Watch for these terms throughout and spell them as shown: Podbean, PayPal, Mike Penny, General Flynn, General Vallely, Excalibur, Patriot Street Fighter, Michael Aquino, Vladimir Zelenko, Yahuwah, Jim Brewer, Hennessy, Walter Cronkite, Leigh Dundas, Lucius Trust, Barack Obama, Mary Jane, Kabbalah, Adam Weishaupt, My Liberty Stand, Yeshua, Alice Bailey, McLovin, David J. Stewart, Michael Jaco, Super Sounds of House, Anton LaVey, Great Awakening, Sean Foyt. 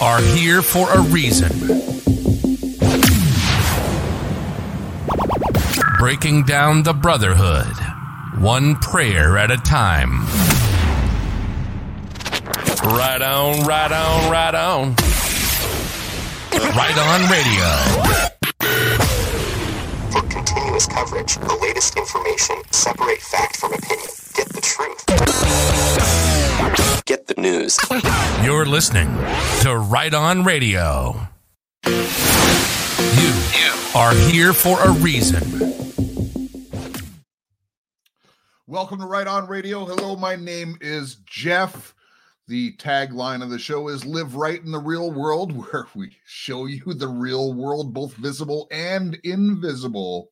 are here for a reason. Breaking down the brotherhood, one prayer at a time. Right on, right on, right on. Right on Radio. For continuous coverage, the latest information, separate fact from opinion. Get the truth. Get the news. You're listening to Right on Radio. You are here for a reason. Welcome to Right on Radio. Hello, my name is Jeff. The tagline of the show is Live Right in the Real World, where we show you the real world, both visible and invisible,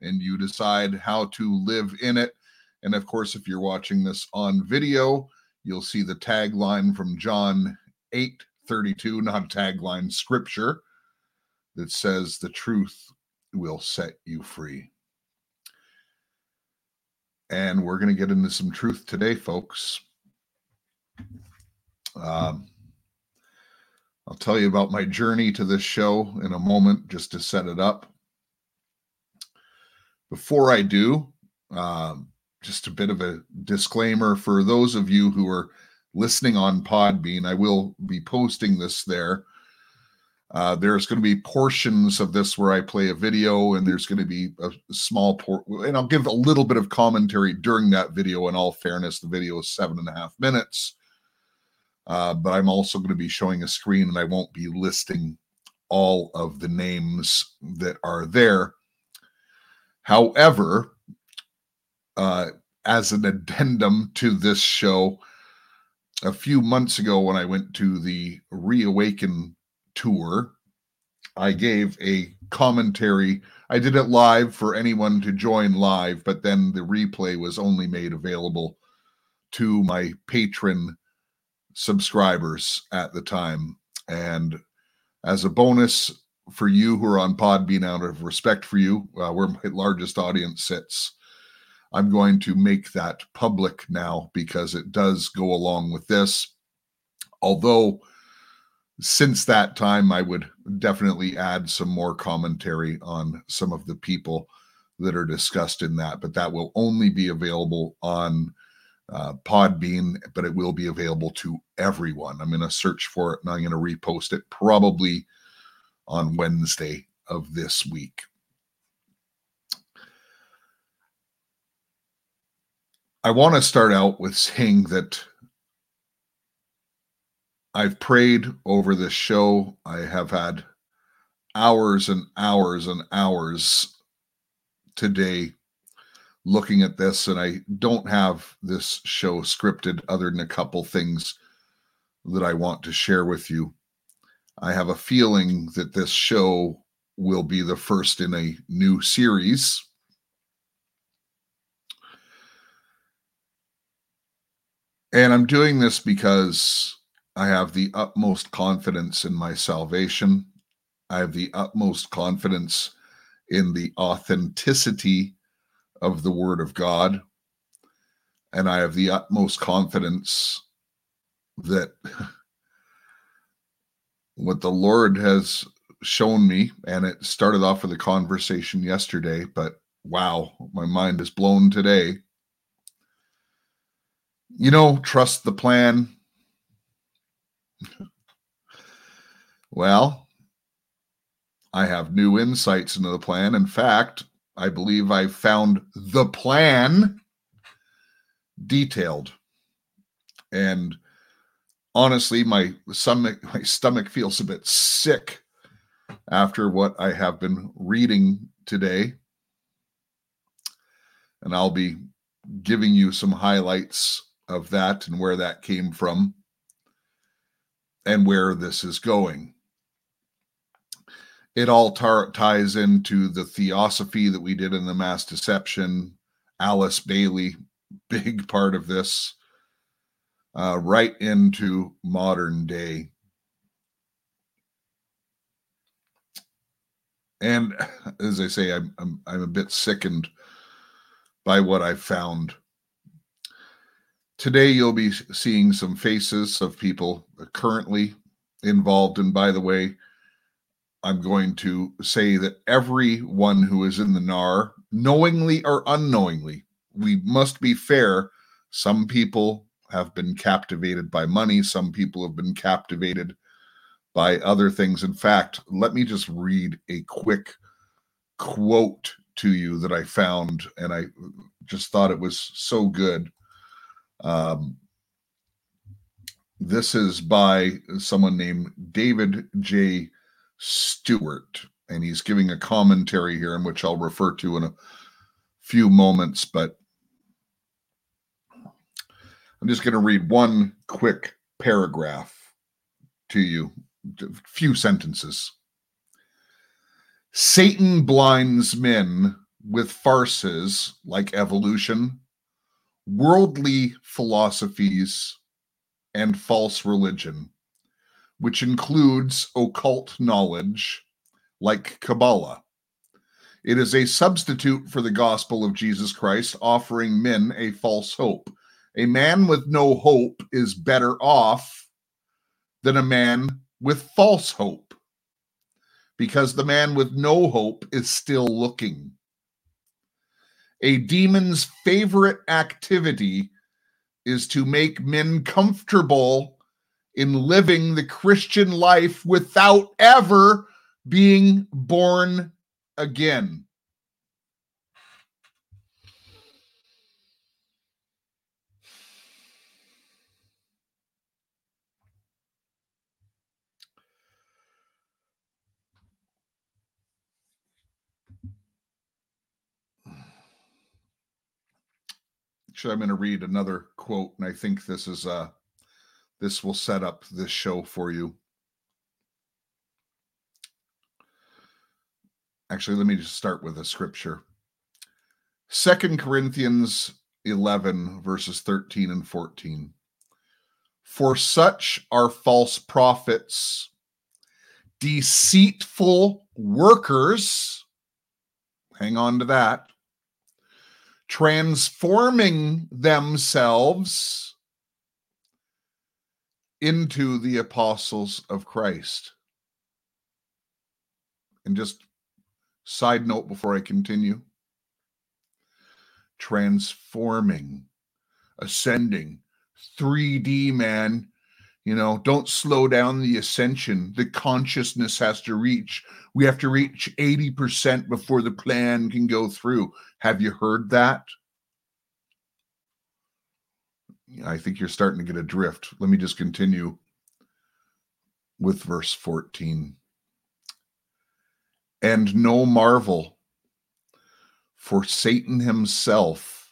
and you decide how to live in it. And of course, if you're watching this on video, you'll see the tagline from John 8:32, not a tagline, scripture, that says the truth will set you free. And we're going to get into some truth today, folks. I'll tell you about my journey to this show in a moment, just to set it up. Before I do, just a bit of a disclaimer for those of you who are listening on Podbean. I will be posting this there. There's going to be portions of this where I play a video, and there's going to be a small and I'll give a little bit of commentary during that video. In all fairness, the video is 7.5 minutes. But I'm also going to be showing a screen, and I won't be listing all of the names that are there. However, as an addendum to this show, a few months ago when I went to the Reawaken tour, I gave a commentary. I did it live for anyone to join live, but then the replay was only made available to my patron subscribers at the time. And as a bonus for you who are on Podbean, out of respect for you, where my largest audience sits, I'm going to make that public now, because it does go along with this. Although since that time, I would definitely add some more commentary on some of the people that are discussed in that, but that will only be available on Podbean, but it will be available to everyone. I'm going to search for it, and I'm going to repost it probably on Wednesday of this week. I want to start out with saying that I've prayed over this show. I have had hours and hours and hours today looking at this, and I don't have this show scripted other than a couple things that I want to share with you. I have a feeling that this show will be the first in a new series. And I'm doing this because I have the utmost confidence in my salvation. I have the utmost confidence in the authenticity of the Word of God. And I have the utmost confidence that what the Lord has shown me, and it started off with a conversation yesterday, but wow, my mind is blown today. You know, trust the plan. Well, I have new insights into the plan. In fact, I believe I found the plan detailed. And honestly, my stomach feels a bit sick after what I have been reading today. And I'll be giving you some highlights of that and where that came from and where this is going. It all ties into the theosophy that we did in the mass deception. Alice Bailey, big part of this, right into modern day. And as I say, I'm a bit sickened by what I found. Today, you'll be seeing some faces of people currently involved. And by the way, I'm going to say that everyone who is in the NAR, knowingly or unknowingly, we must be fair. Some people have been captivated by money. Some people have been captivated by other things. In fact, let me just read a quick quote to you that I found, and I just thought it was so good. This is by someone named David J. Stewart, and he's giving a commentary here, in which I'll refer to in a few moments, but I'm just going to read one quick paragraph to you, a few sentences. Satan blinds men with farces like evolution, worldly philosophies, and false religion, which includes occult knowledge like Kabbalah. It is a substitute for the gospel of Jesus Christ, offering men a false hope. A man with no hope is better off than a man with false hope, because the man with no hope is still looking. A demon's favorite activity is to make men comfortable in living the Christian life without ever being born again. I'm going to read another quote, and I think this is this will set up this show for you. Actually, let me just start with a scripture. 2 Corinthians 11, verses 13 and 14. For such are false prophets, deceitful workers. Hang on to that. Transforming themselves into the apostles of Christ. And just side note before I continue. Transforming, ascending, 3D, man. You know, don't slow down the ascension. The consciousness has to reach. We have to reach 80% before the plan can go through. Have you heard that? I think you're starting to get a drift. Let me just continue with verse 14. And no marvel, for Satan himself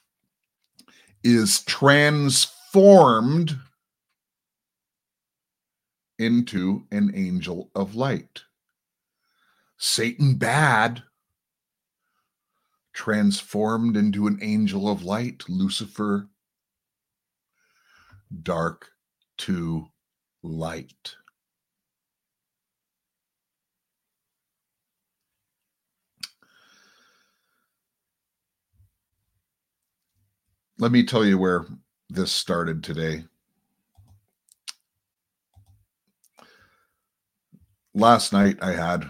is transformed into an angel of light. Satan bad, transformed into an angel of light. Lucifer, dark to light. Let me tell you where this started today. Last night, I had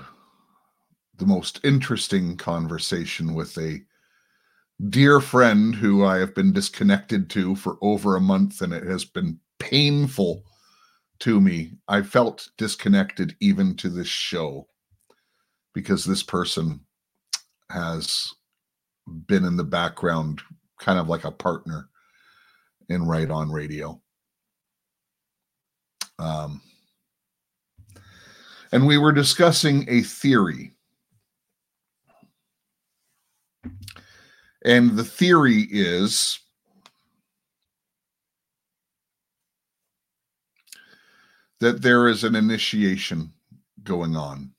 the most interesting conversation with a dear friend who I have been disconnected to for over a month, and it has been painful to me. I felt disconnected even to this show because this person has been in the background, kind of like a partner in Right on Radio. And we were discussing a theory. And the theory is that there is an initiation going on.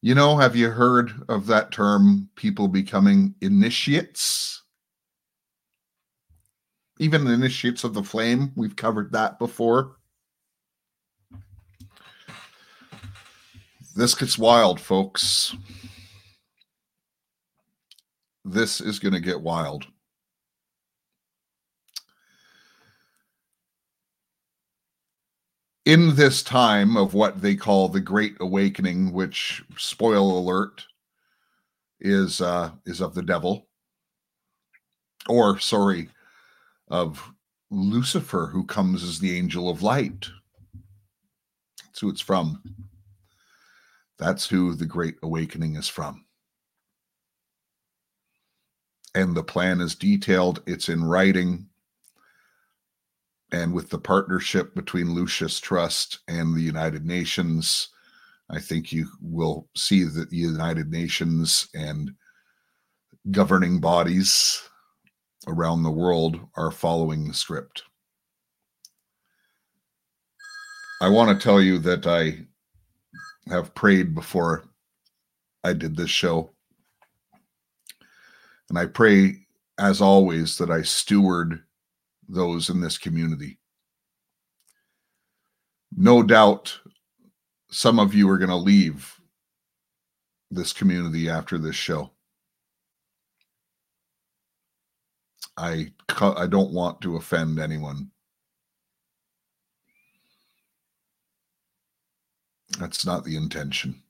You know, have you heard of that term, people becoming initiates? Even the initiates of the flame, we've covered that before. This gets wild, folks. This is going to get wild. in this time of what they call the Great Awakening, which, spoil alert, is of the devil, or sorry, of Lucifer, who comes as the angel of light. That's who it's from. That's who the Great Awakening is from. And the plan is detailed. It's in writing. And with the partnership between Lucius Trust and the United Nations, I think you will see that the United Nations and governing bodies around the world are following the script. I want to tell you that I have prayed before I did this show. And I pray, as always, that I steward those in this community. No doubt some of you are going to leave this community after this show. I don't want to offend anyone. That's not the intention.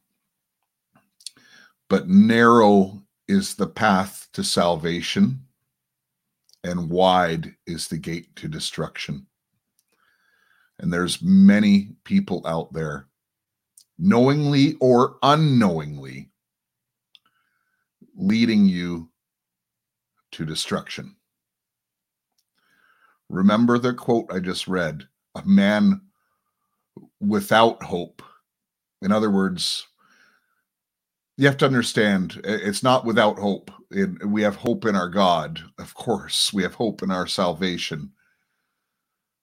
But narrow is the path to salvation, and wide is the gate to destruction. And there's many people out there, knowingly or unknowingly, leading you to destruction. Remember the quote I just read, a man without hope. In other words, you have to understand, it's not without hope. We have hope in our God, of course. We have hope in our salvation.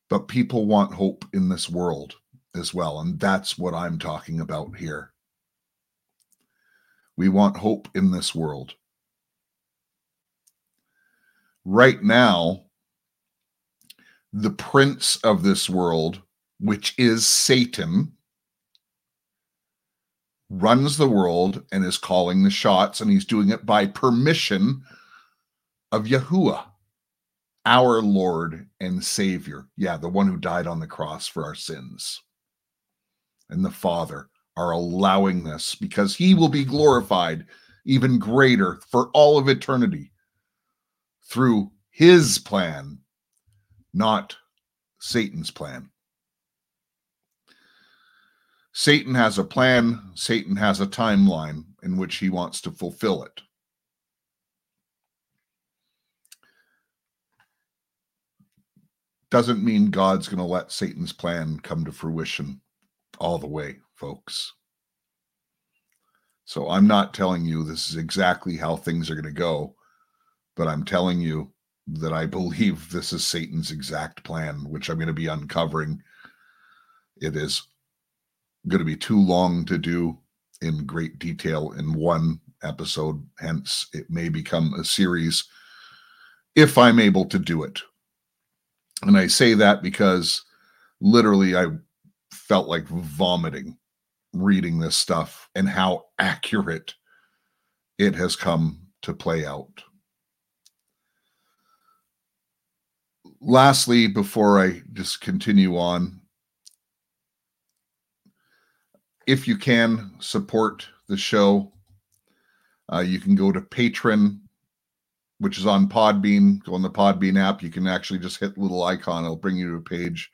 But people want hope in this world as well, and that's what I'm talking about here. We want hope in this world. Right now, the prince of this world, which is Satan, runs the world and is calling the shots, and he's doing it by permission of Yahuwah, our Lord and Savior. Yeah, the one who died on the cross for our sins. And the Father are allowing this because he will be glorified even greater for all of eternity through his plan, not Satan's plan. Satan has a plan. Satan has a timeline in which he wants to fulfill it. Doesn't mean God's going to let Satan's plan come to fruition all the way, folks. So I'm not telling you this is exactly how things are going to go, but I'm telling you that I believe this is Satan's exact plan, which I'm going to be uncovering. It is going to be too long to do in great detail in one episode, hence it may become a series if I'm able to do it. And I say that because literally I felt like vomiting reading this stuff and how accurate it has come to play out. Lastly, before I just continue on, if you can support the show, you can go to Patreon, which is on Podbean. Go on the Podbean app. You can actually just hit the little icon. It'll bring you to a page.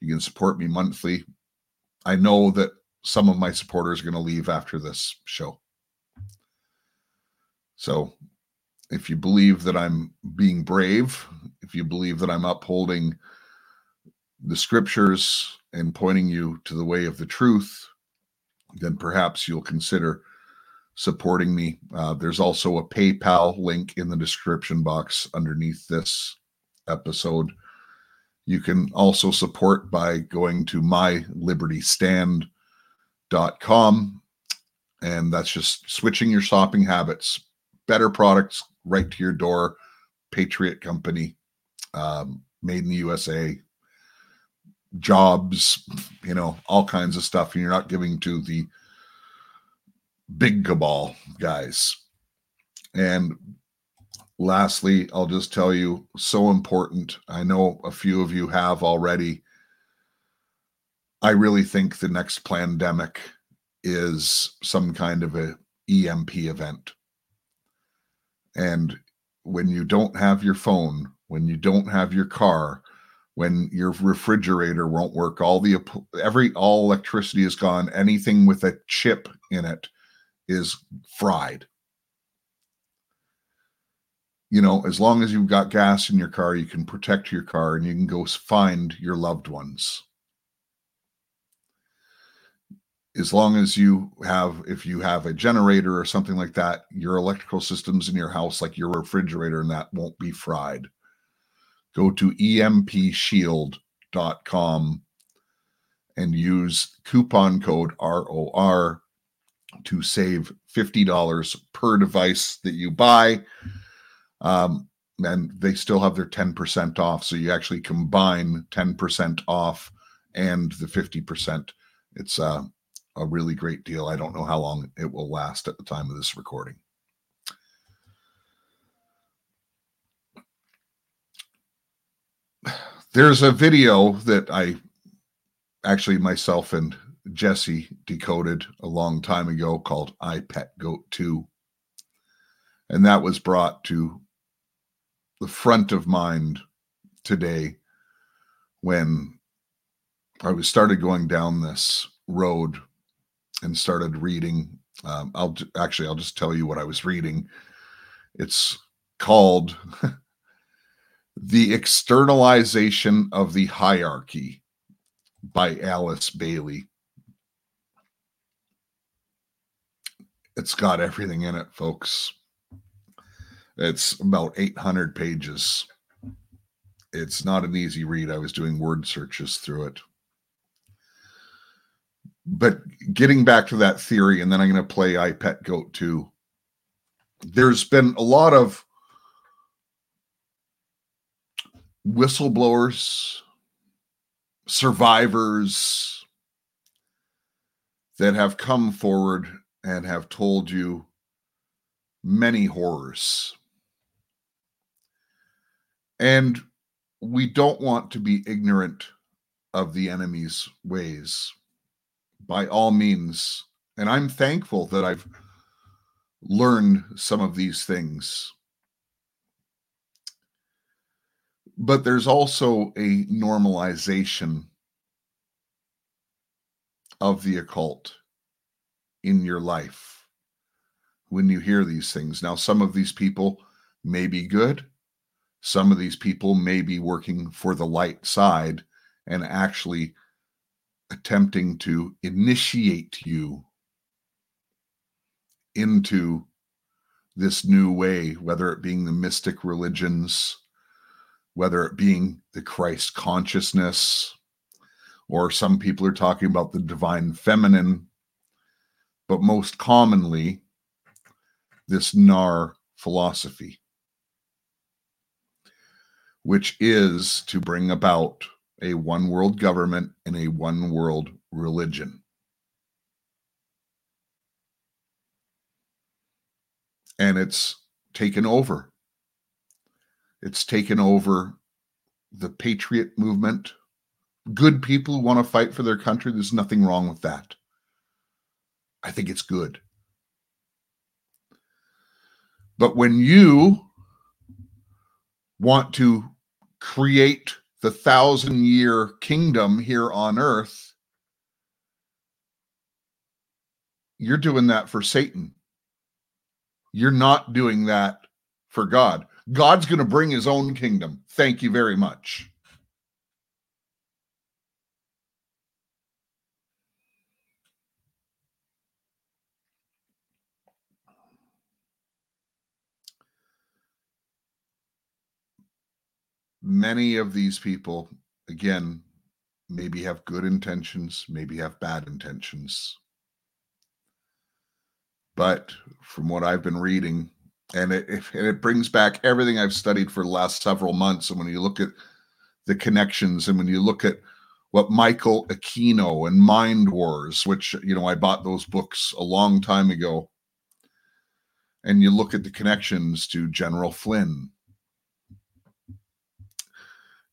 You can support me monthly. I know that some of my supporters are going to leave after this show. So if you believe that I'm being brave, if you believe that I'm upholding the scriptures and pointing you to the way of the truth, then perhaps you'll consider supporting me. There's also a PayPal link in the description box underneath this episode. You can also support by going to mylibertystand.com, and that's just switching your shopping habits. Better products right to your door. Patriot Company, made in the USA, jobs, you know, all kinds of stuff. And you're not giving to the big cabal guys. And lastly, I'll just tell you, so important. I know a few of you have already. I really think the next pandemic is some kind of a EMP event. And when you don't have your phone, when you don't have your car, when your refrigerator won't work, all electricity is gone, anything with a chip in it is fried. You know, as long as you've got gas in your car, you can protect your car and you can go find your loved ones. As long as if you have a generator or something like that, your electrical systems in your house, like your refrigerator and that, won't be fried. Go to empshield.com and use coupon code ROR to save $50 per device that you buy. And they still have their 10% off. So you actually combine 10% off and the 50%. It's a really great deal. I don't know how long it will last at the time of this recording. There's a video that I actually myself and Jesse decoded a long time ago called I Pet Goat 2. And that was brought to the front of mind today when I started going down this road and started reading. I'll just tell you what I was reading. It's called The Externalization of the Hierarchy by Alice Bailey. It's got everything in it, folks. It's about 800 pages. It's not an easy read. I was doing word searches through it. But getting back to that theory, and then I'm going to play I Pet Goat 2. There's been a lot of whistleblowers, survivors that have come forward and have told you many horrors. And we don't want to be ignorant of the enemy's ways. By all means, and I'm thankful that I've learned some of these things. But there's also a normalization of the occult in your life when you hear these things. Now, some of these people may be good. Some of these people may be working for the light side and actually attempting to initiate you into this new way, whether it being the mystic religions, whether it being the Christ consciousness, or some people are talking about the divine feminine, but most commonly, this NAR philosophy, which is to bring about a one-world government, and a one-world religion. And it's taken over. It's taken over the Patriot movement. Good people who want to fight for their country, there's nothing wrong with that. I think it's good. But when you want to create the 1,000-year kingdom here on earth, you're doing that for Satan. You're not doing that for God. God's going to bring his own kingdom. Thank you very much. Many of these people, again, maybe have good intentions, maybe have bad intentions. But from what I've been reading, and it brings back everything I've studied for the last several months, and when you look at the connections, and when you look at what Michael Aquino and Mind Wars, which, you know, I bought those books a long time ago, and you look at the connections to General Flynn,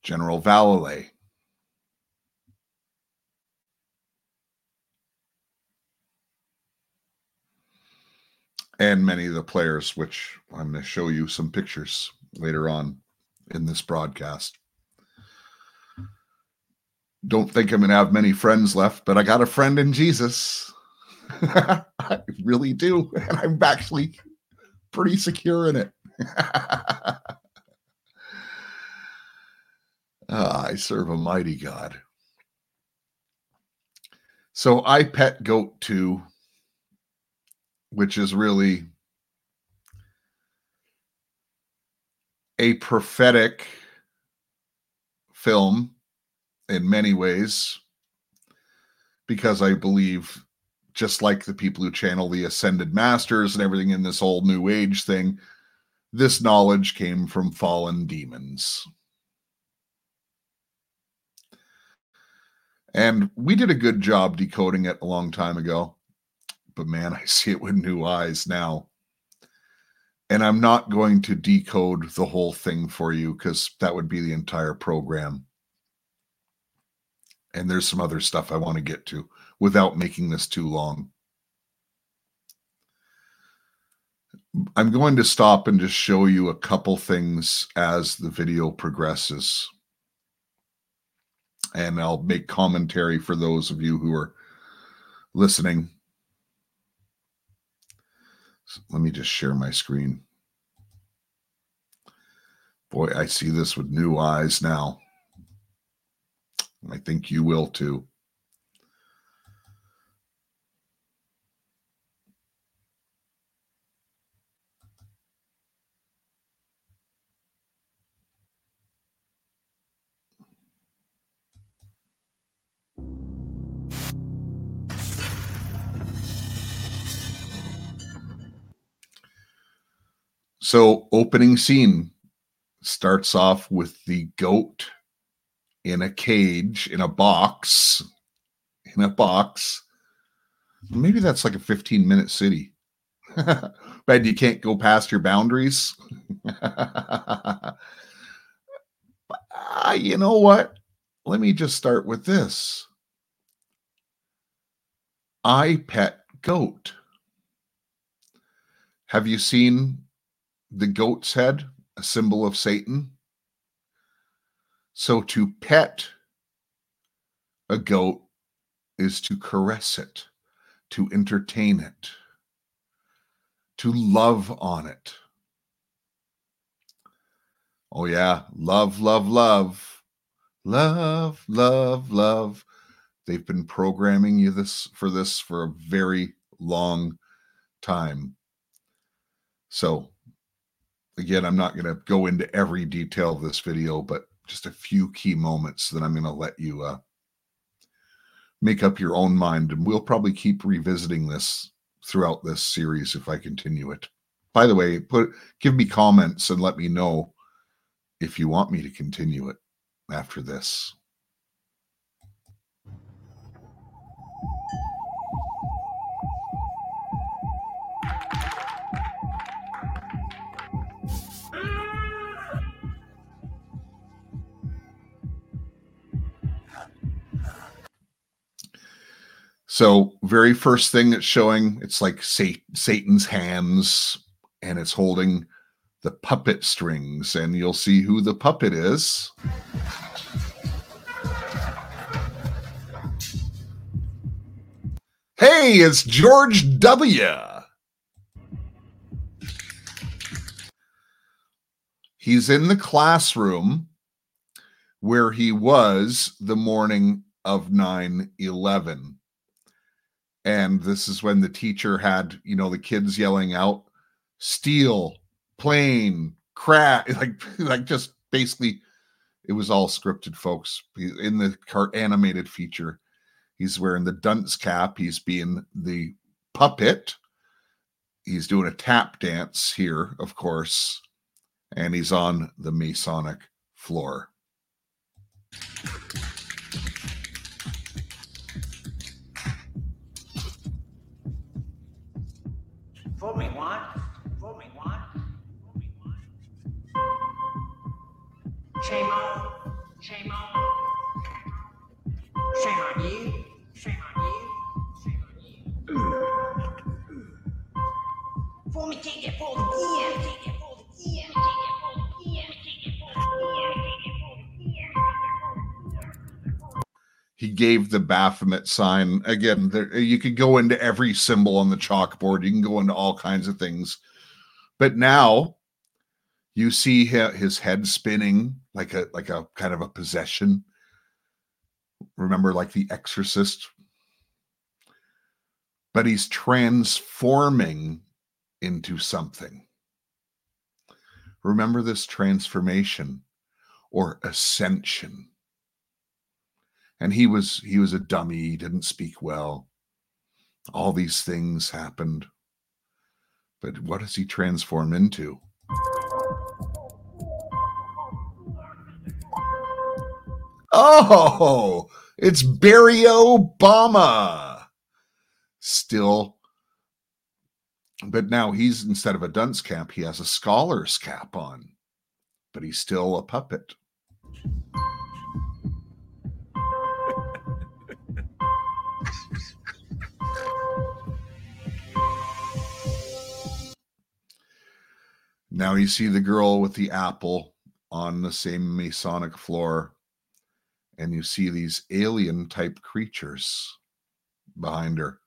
General Vallely, and many of the players, which I'm going to show you some pictures later on in this broadcast. Don't think I'm going to have many friends left, but I got a friend in Jesus. I really do. And I'm actually pretty secure in it. I serve a mighty God. So I Pet Goat 2, which is really a prophetic film in many ways, because I believe, just like the people who channel the ascended masters and everything in this whole new age thing, this knowledge came from fallen demons. And we did a good job decoding it a long time ago, but man, I see it with new eyes now. And I'm not going to decode the whole thing for you, because that would be the entire program. And there's some other stuff I want to get to without making this too long. I'm going to stop and just show you a couple things as the video progresses. And I'll make commentary for those of you who are listening. So let me just share my screen. Boy, I see this with new eyes now. I think you will too. So, opening scene starts off with the goat in a cage, in a box. Maybe that's like a 15-minute city. But you can't go past your boundaries. You know what? Let me just start with this. I Pet Goat. Have you seen the goat's head, a symbol of Satan? So to pet a goat is to caress it, to entertain it, to love on it. Oh yeah, love, love, love. Love, love, love. They've been programming you this for a very long time. So again, I'm not going to go into every detail of this video, but just a few key moments that I'm going to let you make up your own mind. And we'll probably keep revisiting this throughout this series if I continue it. By the way, give me comments and let me know if you want me to continue it after this. So very first thing it's showing, it's like Satan's hands, and it's holding the puppet strings, and you'll see who the puppet is. Hey, it's George W. He's in the classroom where he was the morning of 9/11. And this is when the teacher had, the kids yelling out, steal, plane, crash, like just basically, it was all scripted, folks. In the animated feature, he's wearing the dunce cap. He's being the puppet. He's doing a tap dance here, of course. And he's on the Masonic floor. For me one. Shame on. Shame on you. He gave the Baphomet sign. Again, there, you could go into every symbol on the chalkboard. You can go into all kinds of things. But now you see his head spinning like a kind of a possession. Remember, like The Exorcist. But he's transforming into something. Remember this transformation or ascension. And he was a dummy, he didn't speak well. All these things happened. But what does he transform into? Oh, it's Barry Obama. Still. But now he's, instead of a dunce cap, he has a scholar's cap on. But he's still a puppet. Now you see the girl with the apple on the same Masonic floor, and you see these alien-type creatures behind her.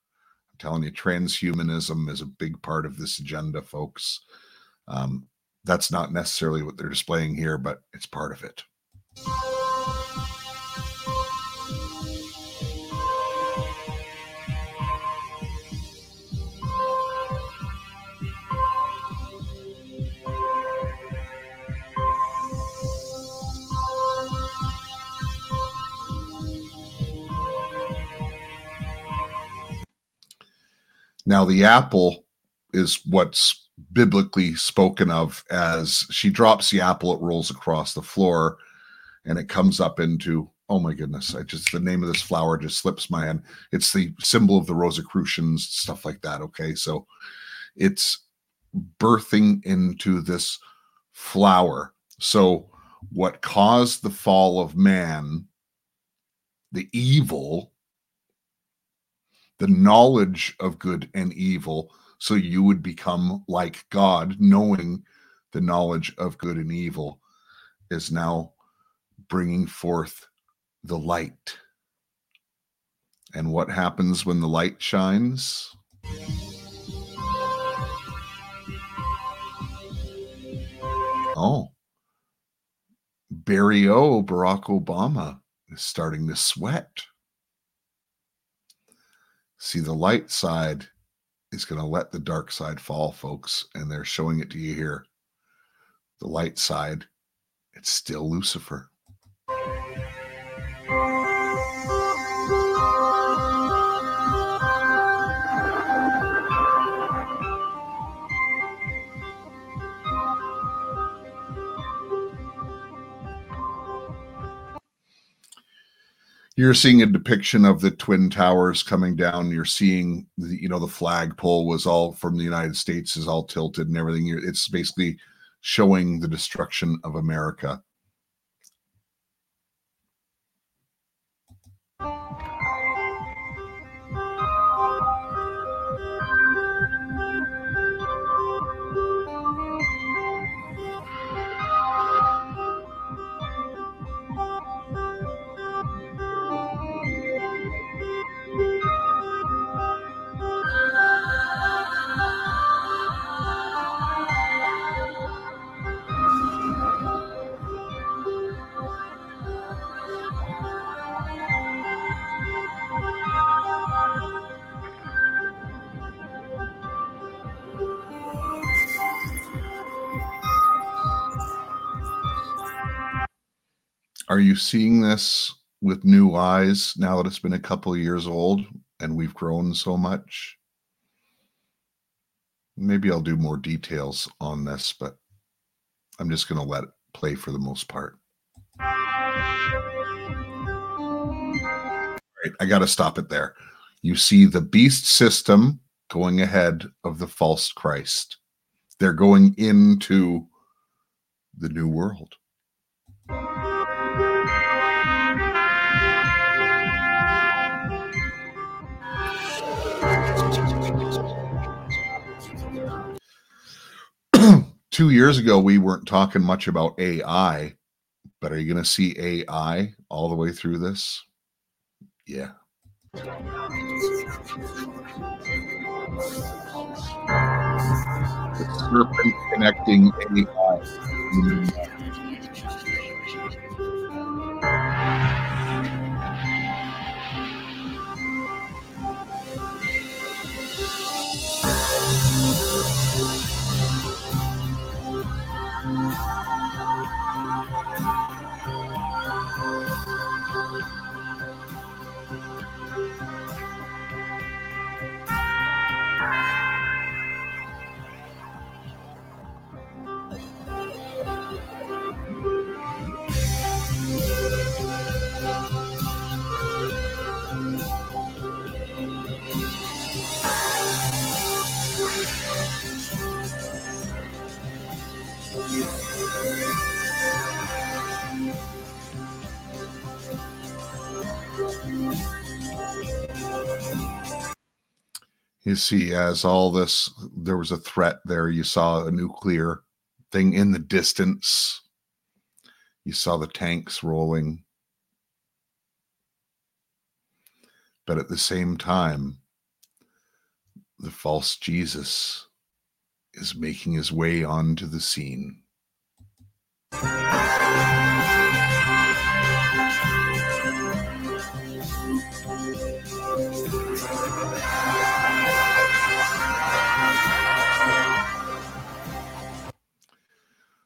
I'm telling you, transhumanism is a big part of this agenda, folks. That's not necessarily what they're displaying here, but it's part of it. Now, the apple is what's biblically spoken of as she drops the apple, it rolls across the floor, and it comes up into, oh my goodness, the name of this flower just slips my hand. It's the symbol of the Rosicrucians, stuff like that, okay? So it's birthing into this flower. So what caused the fall of man, the evil, the knowledge of good and evil, so you would become like God, knowing the knowledge of good and evil, is now bringing forth the light. And what happens when the light shines? Oh, Barry O, Barack Obama, is starting to sweat. See, the light side is going to let the dark side fall, folks, and they're showing it to you here. The light side, it's still Lucifer. You're seeing a depiction of the Twin Towers coming down. You're seeing, the flagpole was all from the United States, is all tilted and everything. It's basically showing the destruction of America. Are you seeing this with new eyes now that it's been a couple of years old and we've grown so much? Maybe I'll do more details on this, but I'm just going to let it play for the most part. All right, I got to stop it there. You see the beast system going ahead of the false Christ. They're going into the new world. 2 years ago, we weren't talking much about AI, but are you going to see AI all the way through this? Yeah. The serpent connecting AI. You see, as all this, there was a threat there. You saw a nuclear thing in the distance. You saw the tanks rolling. But at the same time, the false Jesus is making his way onto the scene.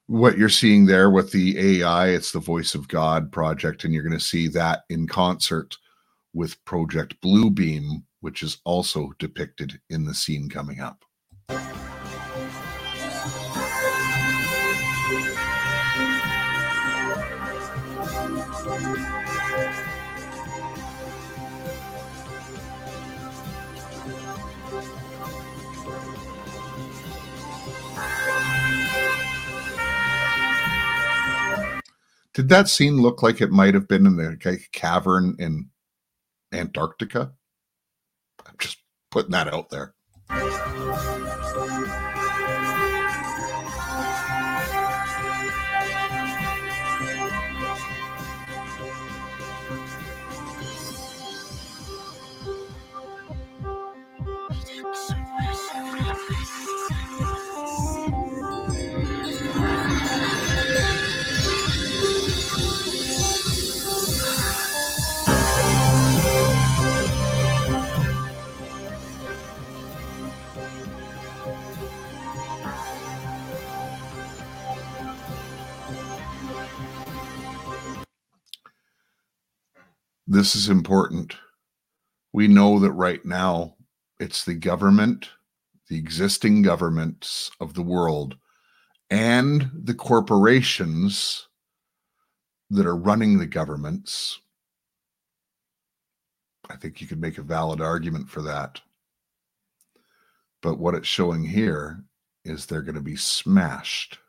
What you're seeing there with the AI, it's the Voice of God project, and you're going to see that in concert with Project Bluebeam, which is also depicted in the scene coming up. Did that scene look like it might have been in the cavern in Antarctica? I'm just putting that out there. This is important. We know that right now it's the government, the existing governments of the world, and the corporations that are running the governments. I think you could make a valid argument for that. But what it's showing here is they're going to be smashed.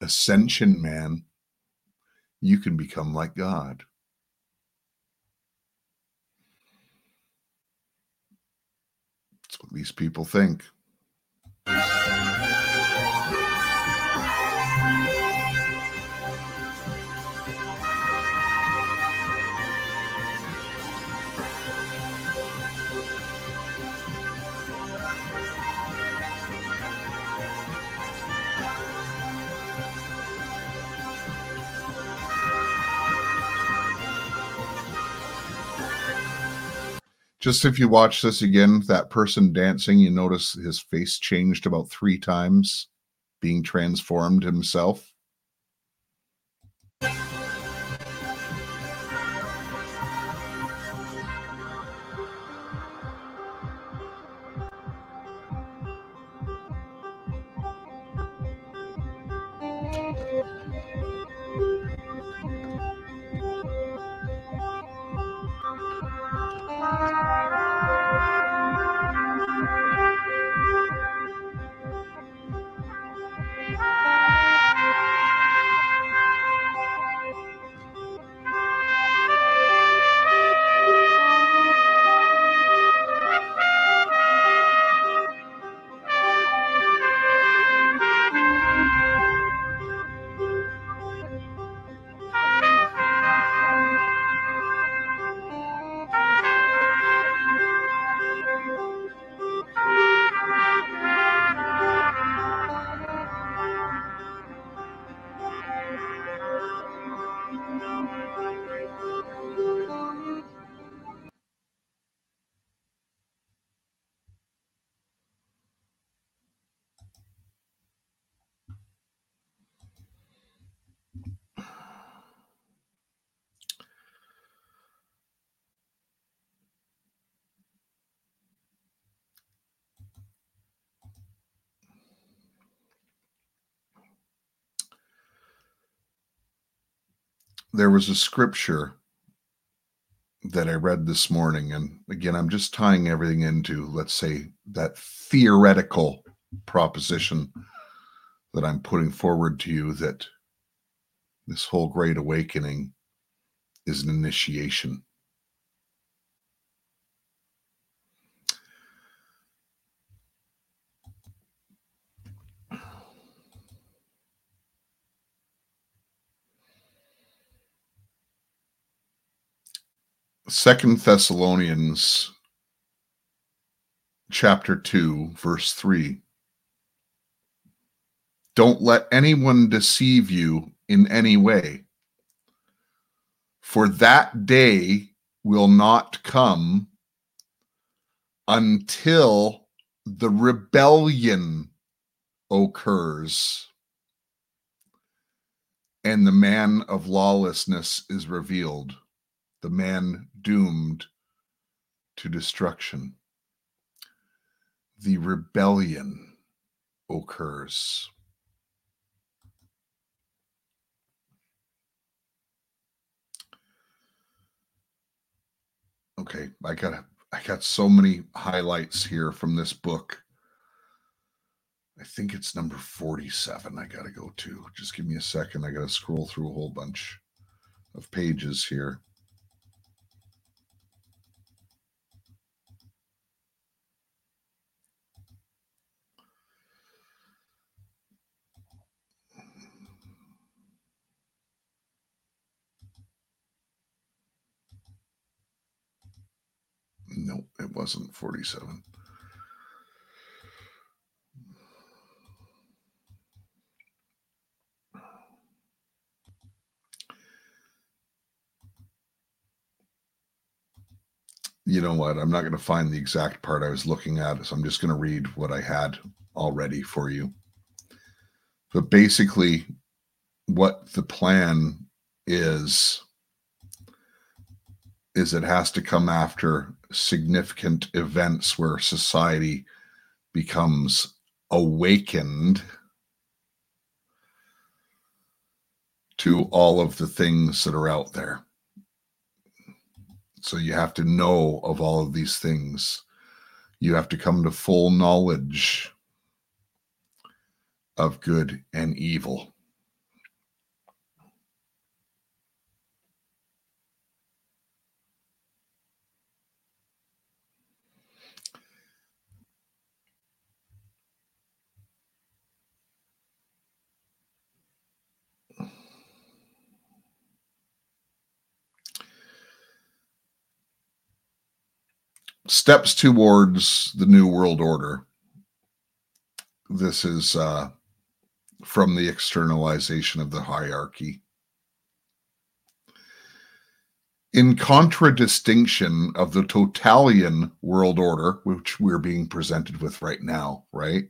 Ascension, man, you can become like God. That's what these people think. Just if you watch this again, that person dancing, you notice his face changed about 3 times, being transformed himself. there was a scripture that I read this morning, and again, I'm just tying everything into, let's say, that theoretical proposition that I'm putting forward to you, that this whole Great Awakening is an initiation. Second Thessalonians chapter 2, verse 3. Don't let anyone deceive you in any way, for that day will not come until the rebellion occurs and the man of lawlessness is revealed, the man doomed to destruction. The rebellion occurs. Okay, I got so many highlights here from this book. I think it's number 47 I got to go to. Just give me a second. I got to scroll through a whole bunch of pages here. No, it wasn't 47. You know what? I'm not going to find the exact part I was looking at, so I'm just going to read what I had already for you. But basically, what the plan is it has to come after significant events where society becomes awakened to all of the things that are out there. So you have to know of all of these things. You have to come to full knowledge of good and evil. Steps towards the New World Order. This is from The Externalization of the Hierarchy. In contradistinction of the totalitarian world order, which we're being presented with right now, right?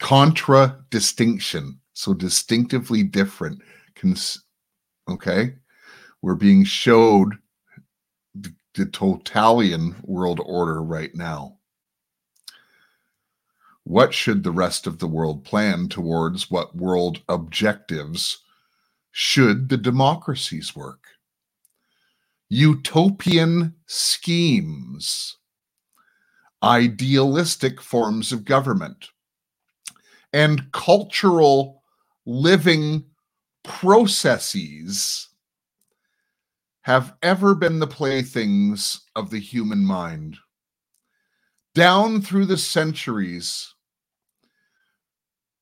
Contradistinction. So distinctively different. Okay? We're being showed the totalitarian world order right now. What should the rest of the world plan towards? What world objectives should the democracies work? Utopian schemes, idealistic forms of government, and cultural living processes have ever been the playthings of the human mind. Down through the centuries,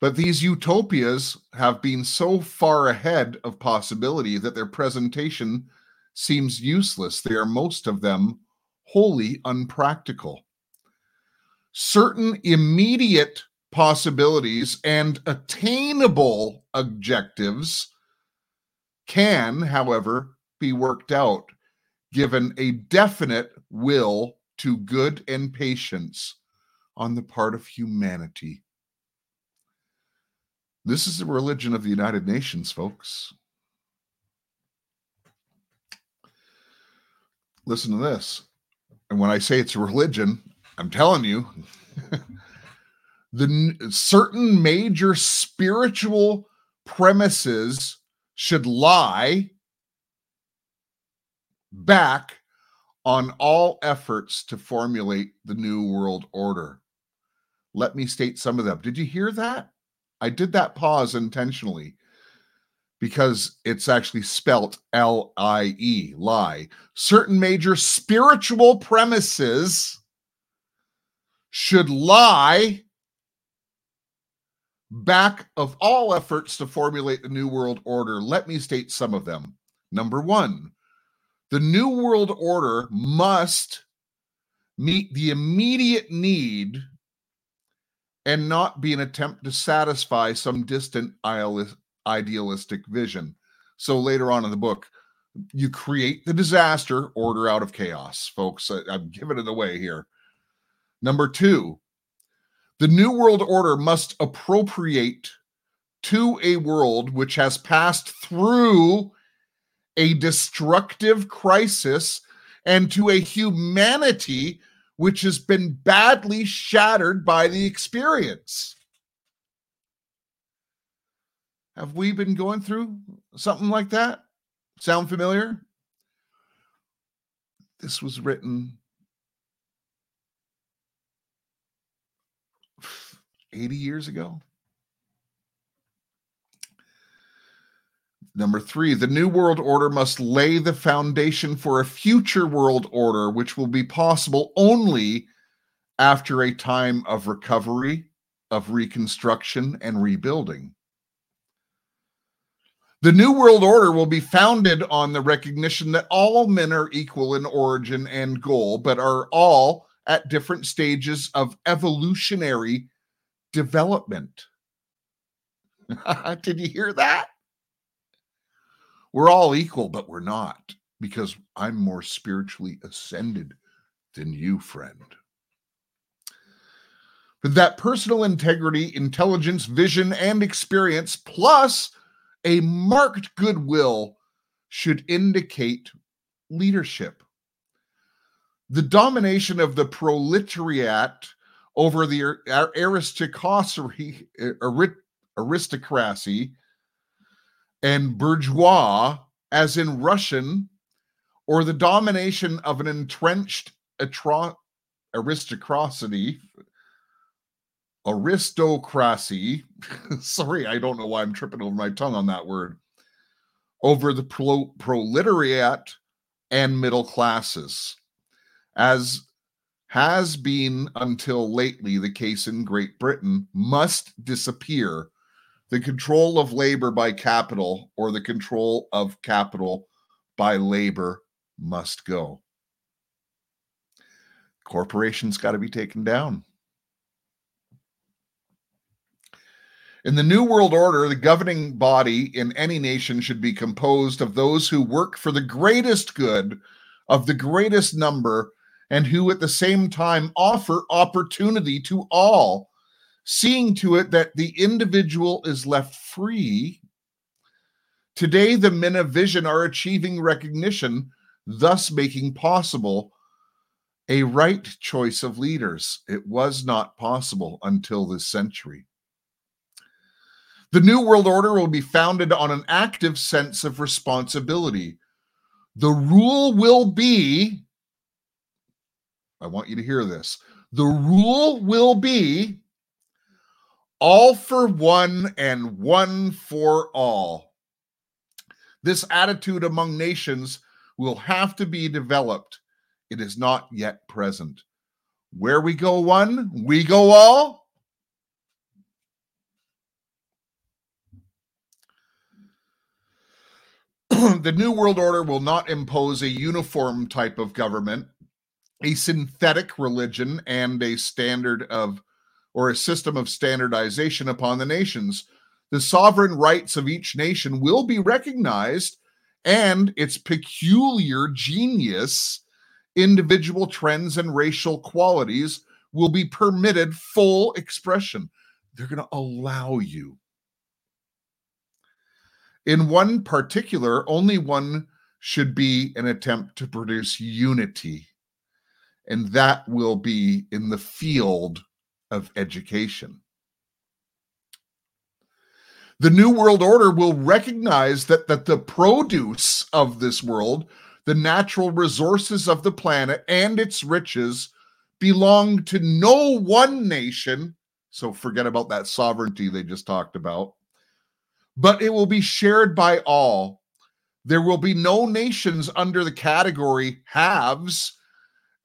but these utopias have been so far ahead of possibility that their presentation seems useless. They are, most of them, wholly unpractical. Certain immediate possibilities and attainable objectives can, however, be worked out, given a definite will to good and patience on the part of humanity. This is the religion of the United Nations, folks. Listen to this. And when I say it's a religion, I'm telling you, certain major spiritual premises should lie back on all efforts to formulate the New World Order. Let me state some of them. Did you hear that? I did that pause intentionally because it's actually spelt L-I-E, lie. Certain major spiritual premises should lie back of all efforts to formulate the New World Order. Let me state some of them. Number one, the New World Order must meet the immediate need and not be an attempt to satisfy some distant idealistic vision. So later on in the book, you create the disaster, order out of chaos. Folks, I'm giving it away here. Number two, the New World Order must appropriate to a world which has passed through a destructive crisis and to a humanity which has been badly shattered by the experience. Have we been going through something like that? Sound familiar? This was written 80 years ago. Number three, the New World Order must lay the foundation for a future world order, which will be possible only after a time of recovery, of reconstruction, and rebuilding. The New World Order will be founded on the recognition that all men are equal in origin and goal, but are all at different stages of evolutionary development. Did you hear that? We're all equal, but we're not, because I'm more spiritually ascended than you, friend. But that personal integrity, intelligence, vision, and experience, plus a marked goodwill, should indicate leadership. The domination of the proletariat over the aristocracy and bourgeois, as in Russian, or the domination of an entrenched aristocracy, sorry, I don't know why I'm tripping over my tongue on that word, over the proletariat and middle classes, as has been until lately the case in Great Britain, must disappear. The control of labor by capital, or the control of capital by labor, must go. Corporations got to be taken down. In the New World Order, the governing body in any nation should be composed of those who work for the greatest good of the greatest number, and who at the same time offer opportunity to all, seeing to it that the individual is left free. Today, the men of vision are achieving recognition, thus making possible a right choice of leaders. It was not possible until this century. The New World Order will be founded on an active sense of responsibility. The rule will be, I want you to hear this, the rule will be all for one and one for all. This attitude among nations will have to be developed. It is not yet present. Where we go one, we go all. The New World Order will not impose a uniform type of government, a synthetic religion, and a standard of or a system of standardization upon the nations. The sovereign rights of each nation will be recognized, and its peculiar genius, individual trends, and racial qualities will be permitted full expression. They're going to allow you. In one particular, only one should be an attempt to produce unity, and that will be in the field of education. The New World Order will recognize that the produce of this world, the natural resources of the planet and its riches, belong to no one nation. So forget about that sovereignty they just talked about. But it will be shared by all. There will be no nations under the category haves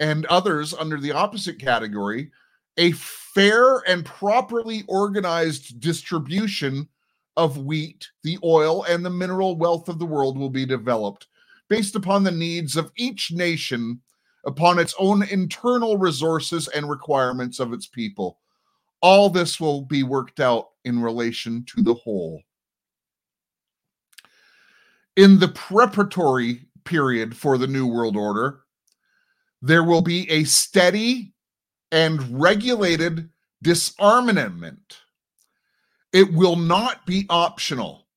and others under the opposite category. A fair and properly organized distribution of wheat, the oil, and the mineral wealth of the world will be developed based upon the needs of each nation, upon its own internal resources and requirements of its people. All this will be worked out in relation to the whole. In the preparatory period for the New World Order, there will be a steady and regulated disarmament. It will not be optional.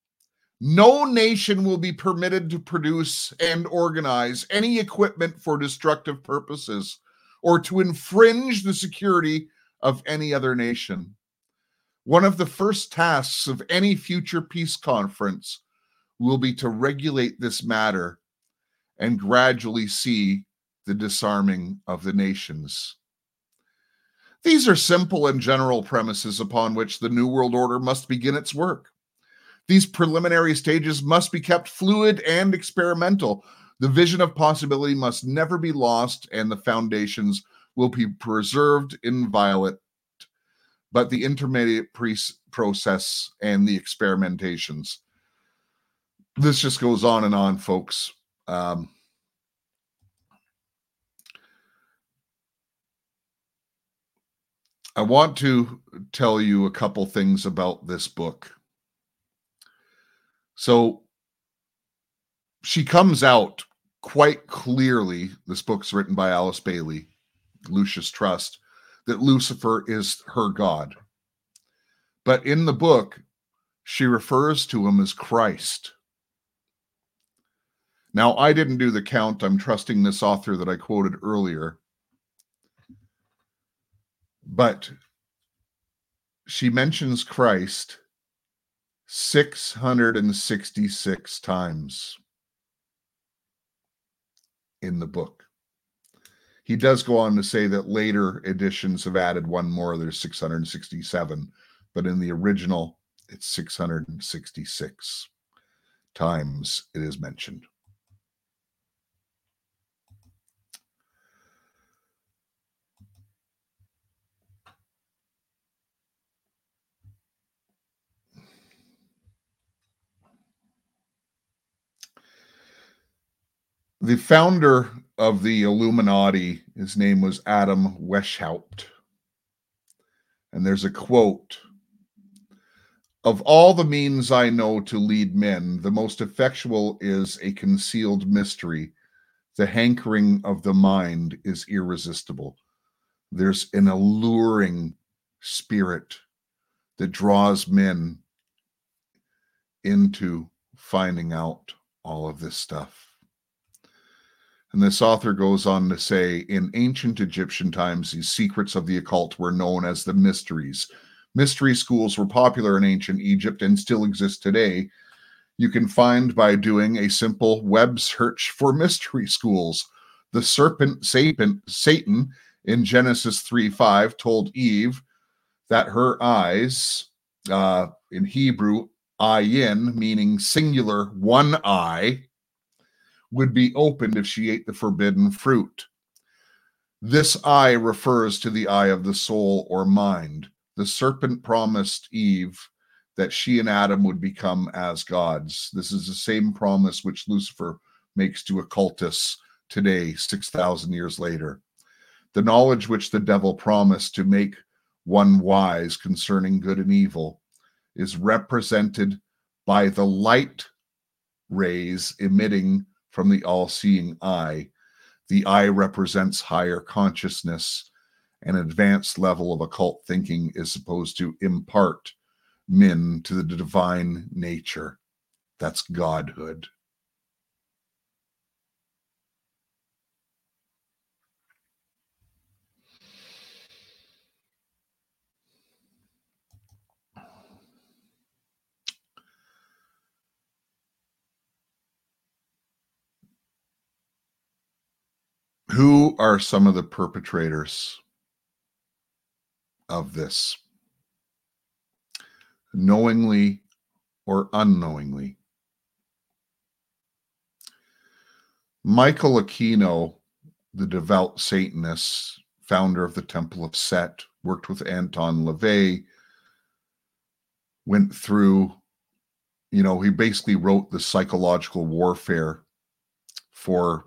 No nation will be permitted to produce and organize any equipment for destructive purposes or to infringe the security of any other nation. One of the first tasks of any future peace conference will be to regulate this matter and gradually see the disarming of the nations. These are simple and general premises upon which the New World Order must begin its work. These preliminary stages must be kept fluid and experimental. The vision of possibility must never be lost, and the foundations will be preserved inviolate. But the intermediate process and the experimentations. This just goes on and on, folks. I want to tell you a couple things about this book. So she comes out quite clearly. This book's written by Alice Bailey, Lucius Trust, that Lucifer is her god. But in the book, she refers to him as Christ. Now, I didn't do the count. I'm trusting this author that I quoted earlier. But she mentions Christ 666 times in the book. He does go on to say that later editions have added one more. There's 667, but in the original, it's 666 times it is mentioned. The founder of the Illuminati, his name was Adam Weishaupt. And there's a quote: "Of all the means I know to lead men, the most effectual is a concealed mystery. The hankering of the mind is irresistible." There's an alluring spirit that draws men into finding out all of this stuff. And this author goes on to say, in ancient Egyptian times, these secrets of the occult were known as the mysteries. Mystery schools were popular in ancient Egypt and still exist today. You can find by doing a simple web search for mystery schools. The serpent Satan in Genesis 3:5 told Eve that her eyes, in Hebrew, ayin, meaning singular, one eye, would be opened if she ate the forbidden fruit. This eye refers to the eye of the soul or mind. The serpent promised Eve that she and Adam would become as gods. This is the same promise which Lucifer makes to occultists today, 6,000 years later. The knowledge which the devil promised to make one wise concerning good and evil is represented by the light rays emitting from the all-seeing eye. The eye represents higher consciousness. An advanced level of occult thinking is supposed to impart men to the divine nature. That's godhood. Who are some of the perpetrators of this? Knowingly or unknowingly. Michael Aquino, the devout Satanist, founder of the Temple of Set, worked with Anton LaVey, went through, he basically wrote the psychological warfare for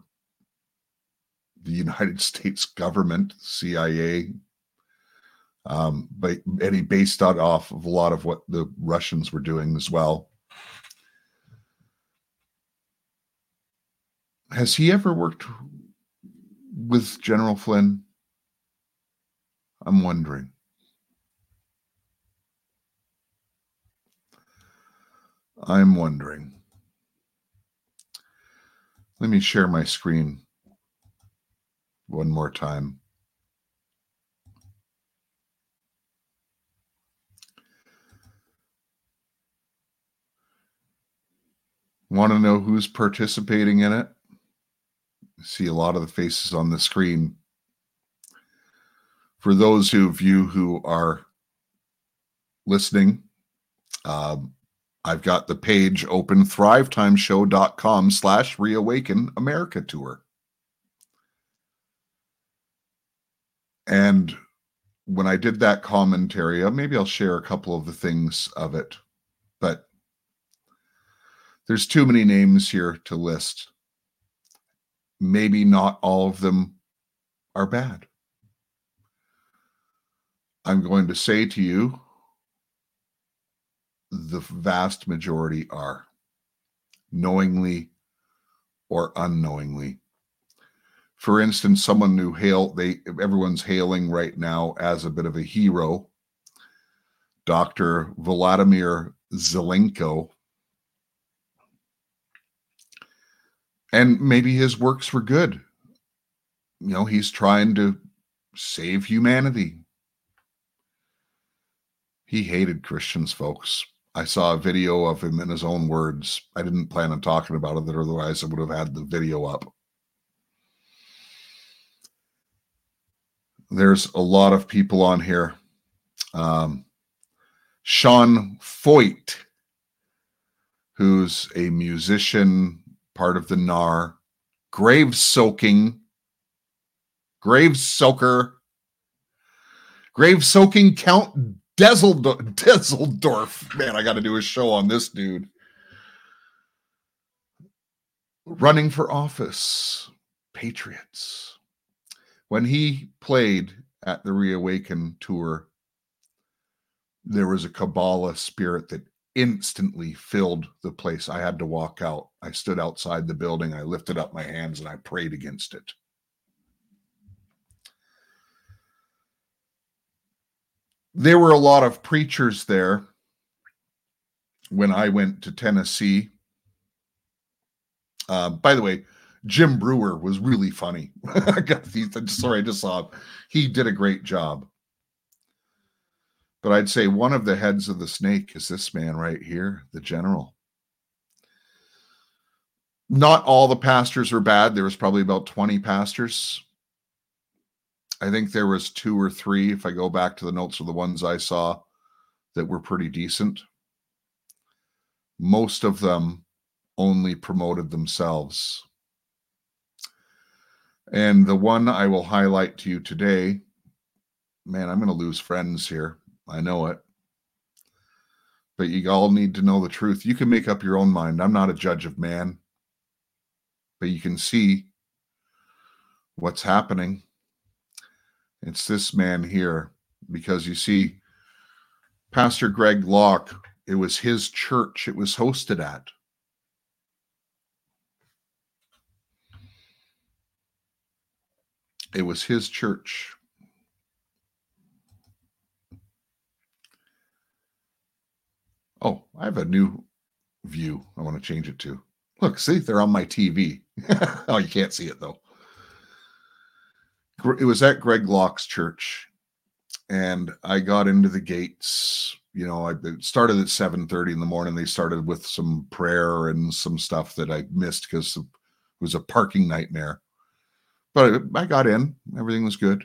the United States government, CIA, and he based that off of a lot of what the Russians were doing as well. Has he ever worked with General Flynn? I'm wondering. Let me share my screen one more time. Want to know who's participating in it? See a lot of the faces on the screen. For those of you who are listening, I've got the page open, thrivetimeshow.com/reawaken America tour. And when I did that commentary, maybe I'll share a couple of the things of it, but there's too many names here to list. Maybe not all of them are bad. I'm going to say to you, the vast majority are, knowingly or unknowingly. For instance, someone who everyone's hailing right now as a bit of a hero, Dr. Vladimir Zelenko. And maybe his works were good. He's trying to save humanity. He hated Christians, folks. I saw a video of him in his own words. I didn't plan on talking about it, otherwise I would have had the video up. There's a lot of people on here. Sean Foyt, who's a musician, part of the NAR, grave soaking Count Deseldorf. Man, I got to do a show on this dude. Running for office, Patriots. When he played at the Reawaken tour, there was a Kabbalah spirit that instantly filled the place. I had to walk out. I stood outside the building. I lifted up my hands and I prayed against it. There were a lot of preachers there when I went to Tennessee. By the way, Jim Brewer was really funny. I just saw him. He did a great job. But I'd say one of the heads of the snake is this man right here, the general. Not all the pastors are bad. There was probably about 20 pastors. I think there was 2 or 3, if I go back to the notes of the ones I saw, that were pretty decent. Most of them only promoted themselves. And the one I will highlight to you today, man, I'm going to lose friends here. I know it. But you all need to know the truth. You can make up your own mind. I'm not a judge of man. But you can see what's happening. It's this man here, because you see, Pastor Greg Locke, it was his church it was hosted at. It was his church. Oh, I have a new view I want to change it to. Look, see, they're on my TV. Oh, you can't see it, though. It was at Greg Locke's church, and I got into the gates. It started at 7:30 in the morning. They started with some prayer and some stuff that I missed because it was a parking nightmare. But I got in. Everything was good.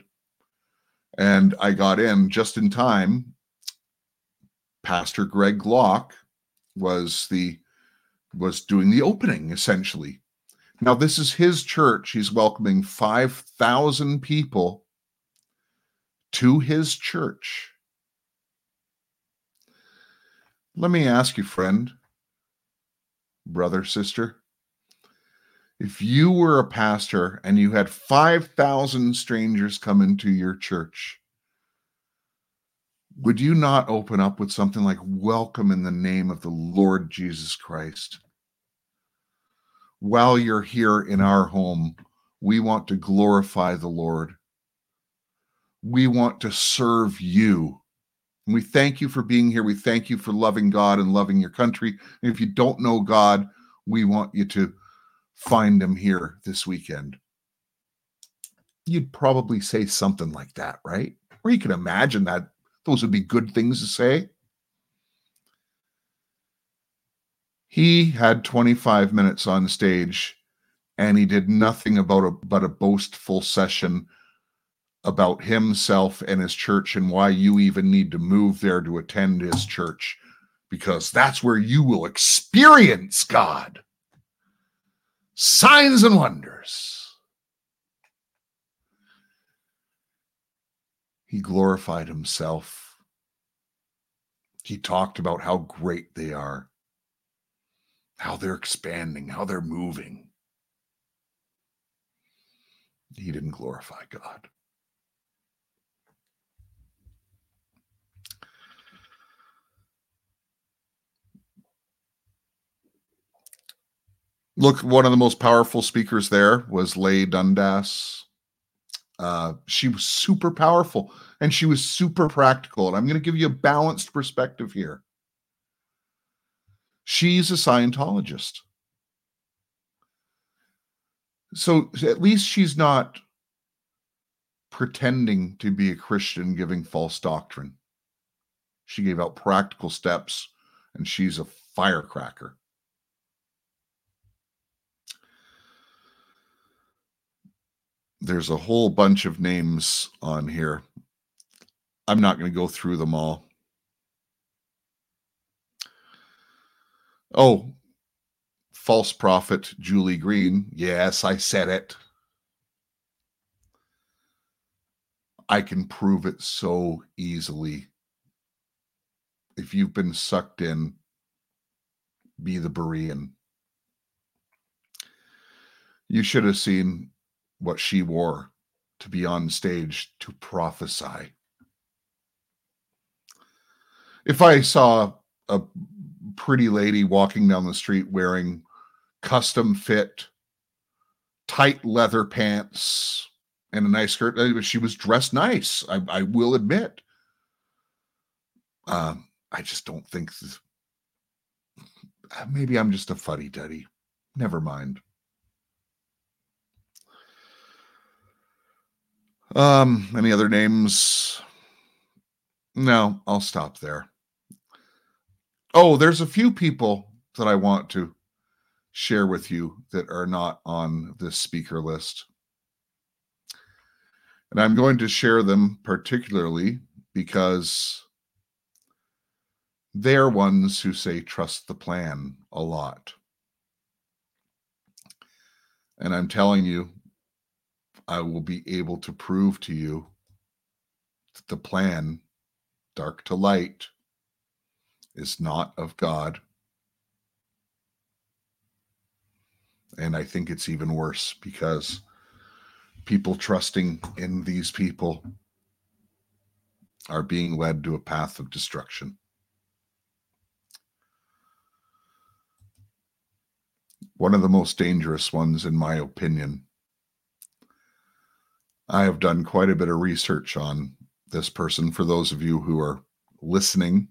And I got in just in time. Pastor Greg Locke was doing the opening, essentially. Now, this is his church. He's welcoming 5,000 people to his church. Let me ask you, friend, brother, sister, if you were a pastor and you had 5,000 strangers come into your church, would you not open up with something like, welcome in the name of the Lord Jesus Christ? While you're here in our home, we want to glorify the Lord. We want to serve you. And we thank you for being here. We thank you for loving God and loving your country. And if you don't know God, we want you to find him here this weekend. You'd probably say something like that, right? Or you can imagine that. Those would be good things to say. He had 25 minutes on stage, and he did nothing but a boastful session about himself and his church and why you even need to move there to attend his church, because that's where you will experience God. Signs and wonders. He glorified himself. He talked about how great they are, how they're expanding, how they're moving. He didn't glorify God. Look, one of the most powerful speakers there was Leigh Dundas. She was super powerful, and she was super practical. And I'm going to give you a balanced perspective here. She's a Scientologist. So at least she's not pretending to be a Christian giving false doctrine. She gave out practical steps, and she's a firecracker. There's a whole bunch of names on here. I'm not going to go through them all. Oh, false prophet Julie Green. Yes, I said it. I can prove it so easily. If you've been sucked in, be the Berean. You should have seen what she wore to be on stage to prophesy. If I saw a pretty lady walking down the street wearing custom fit, tight leather pants, and a nice skirt, she was dressed nice, I will admit. I just don't think, maybe I'm just a fuddy-duddy. Never mind. Any other names? No, I'll stop there. Oh, there's a few people that I want to share with you that are not on this speaker list. And I'm going to share them particularly because they're ones who say trust the plan a lot. And I'm telling you, I will be able to prove to you that the plan, dark to light, is not of God. And I think it's even worse because people trusting in these people are being led to a path of destruction. One of the most dangerous ones, in my opinion. I have done quite a bit of research on this person. For those of you who are listening,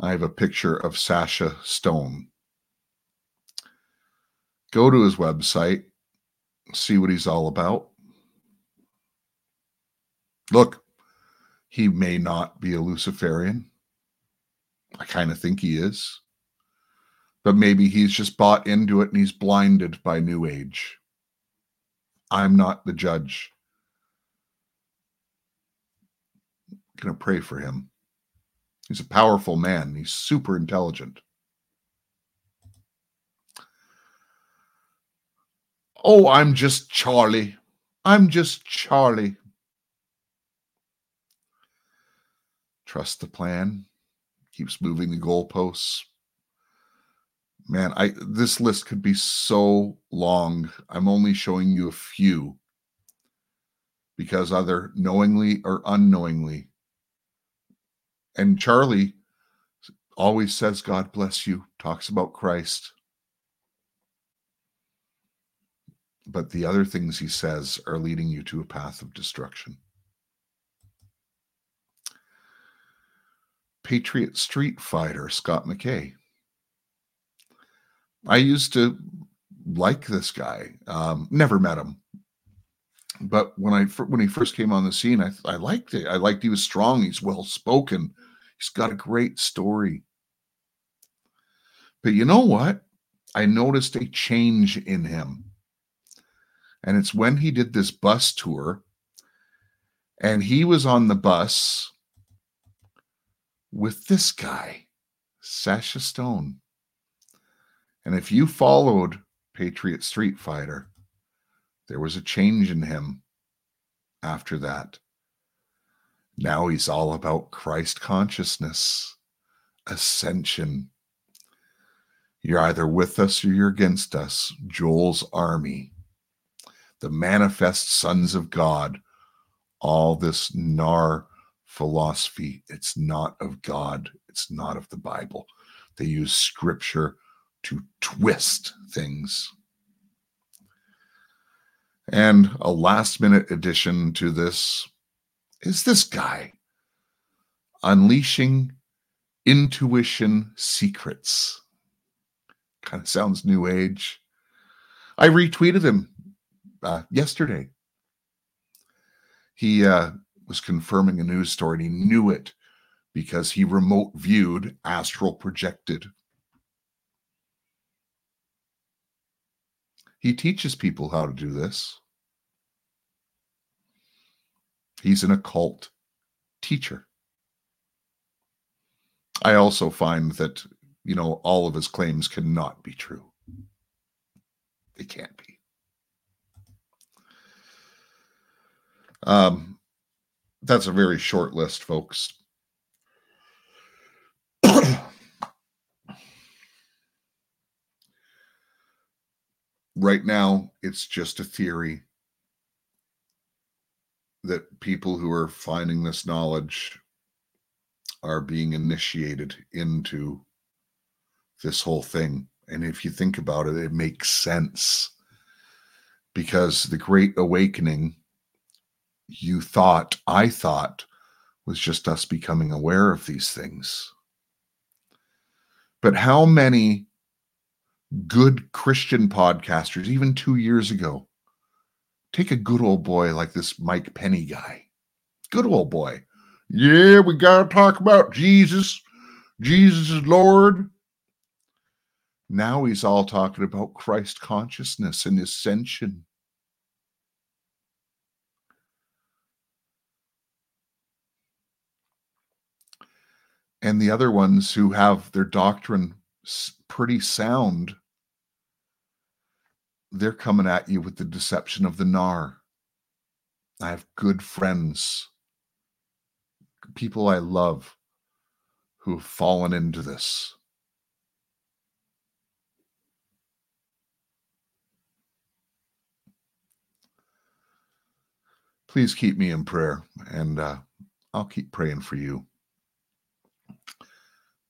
I have a picture of Sasha Stone. Go to his website, see what he's all about. Look, he may not be a Luciferian. I kind of think he is. But maybe he's just bought into it and he's blinded by New Age. I'm not the judge. I'm going to pray for him. He's a powerful man. He's super intelligent. Oh, I'm just Charlie. I'm just Charlie. Trust the plan. Keeps moving the goalposts. Man, this list could be so long. I'm only showing you a few because either knowingly or unknowingly. And Charlie always says, God bless you, talks about Christ. But the other things he says are leading you to a path of destruction. Patriot Street Fighter, Scott McKay. I used to like this guy. Never met him, but when he first came on the scene, I liked it. I liked he was strong. He's well spoken. He's got a great story. But you know what? I noticed a change in him, and it's when he did this bus tour, and he was on the bus with this guy, Sasha Stone. And if you followed Patriot Street Fighter, there was a change in him after that. Now he's all about Christ consciousness, ascension. You're either with us or you're against us. Joel's army, the manifest sons of God, all this NAR philosophy. It's not of God. It's not of the Bible. They use scripture to twist things. And a last-minute addition to this is this guy, Unleashing Intuition Secrets. Kind of sounds new age. I retweeted him yesterday. He was confirming a news story, and he knew it because he remote viewed, astral projected. He teaches people how to do this. He's an occult teacher. I also find that, you know, all of his claims cannot be true. They can't be. That's a very short list, folks. Right now, it's just a theory that people who are finding this knowledge are being initiated into this whole thing. And if you think about it, it makes sense. Because the Great Awakening, I thought, was just us becoming aware of these things. But how many good Christian podcasters, even 2 years ago, take a good old boy like this Mike Penny guy. Good old boy. Yeah, we got to talk about Jesus. Jesus is Lord. Now he's all talking about Christ consciousness and ascension. And the other ones who have their doctrine pretty sound, they're coming at you with the deception of the NAR. I have good friends, people I love, who have fallen into this. Please keep me in prayer, and I'll keep praying for you.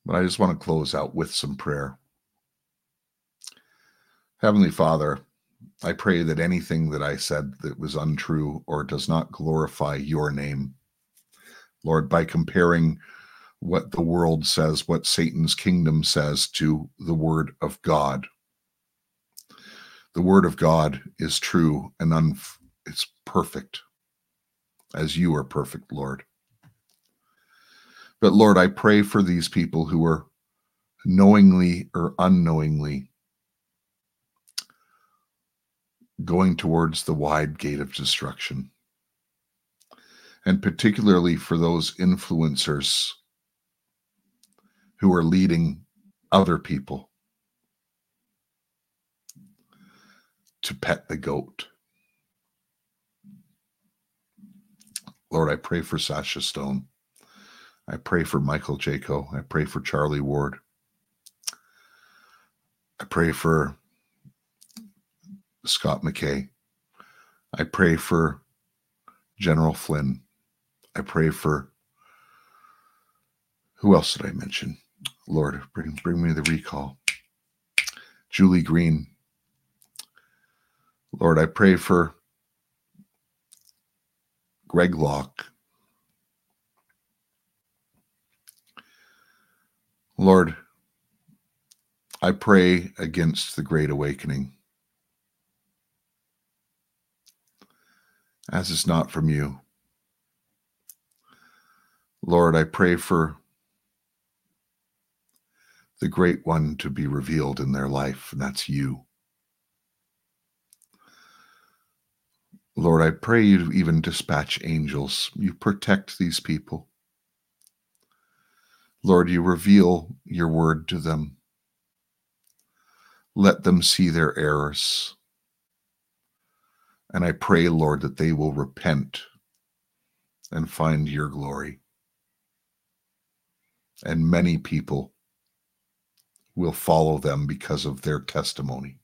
But I just want to close out with some prayer. Heavenly Father, I pray that anything that I said that was untrue or does not glorify your name, Lord, by comparing what the world says, what Satan's kingdom says, to the Word of God. The Word of God is true and it's perfect, as you are perfect, Lord. But Lord, I pray for these people who are knowingly or unknowingly going towards the wide gate of destruction. And particularly for those influencers who are leading other people to pet the goat. Lord, I pray for Sasha Stone. I pray for Michael Jaco. I pray for Charlie Ward. I pray for Scott McKay. I pray for General Flynn. I pray for, who else did I mention? Lord, bring me the recall. Julie Green. Lord, I pray for Greg Locke. Lord, I pray against the Great Awakening, as it's not from you. Lord, I pray for the Great One to be revealed in their life, and that's you. Lord, I pray you even dispatch angels. You protect these people. Lord, you reveal your word to them. Let them see their errors. And I pray, Lord, that they will repent and find your glory. And many people will follow them because of their testimony.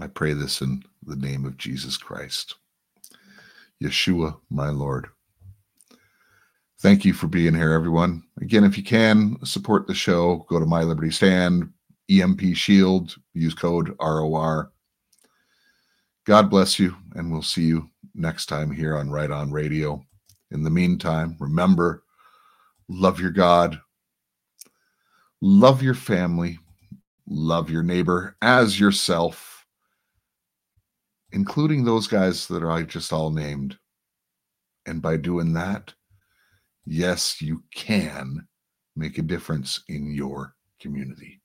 I pray this in the name of Jesus Christ. Yeshua, my Lord. Thank you for being here, everyone. Again, if you can, support the show. Go to My Liberty Stand, EMP Shield, use code ROR. God bless you, and we'll see you next time here on Right on Radio. In the meantime, remember, love your God, love your family, love your neighbor as yourself, including those guys that I just all named. And by doing that, yes, you can make a difference in your community.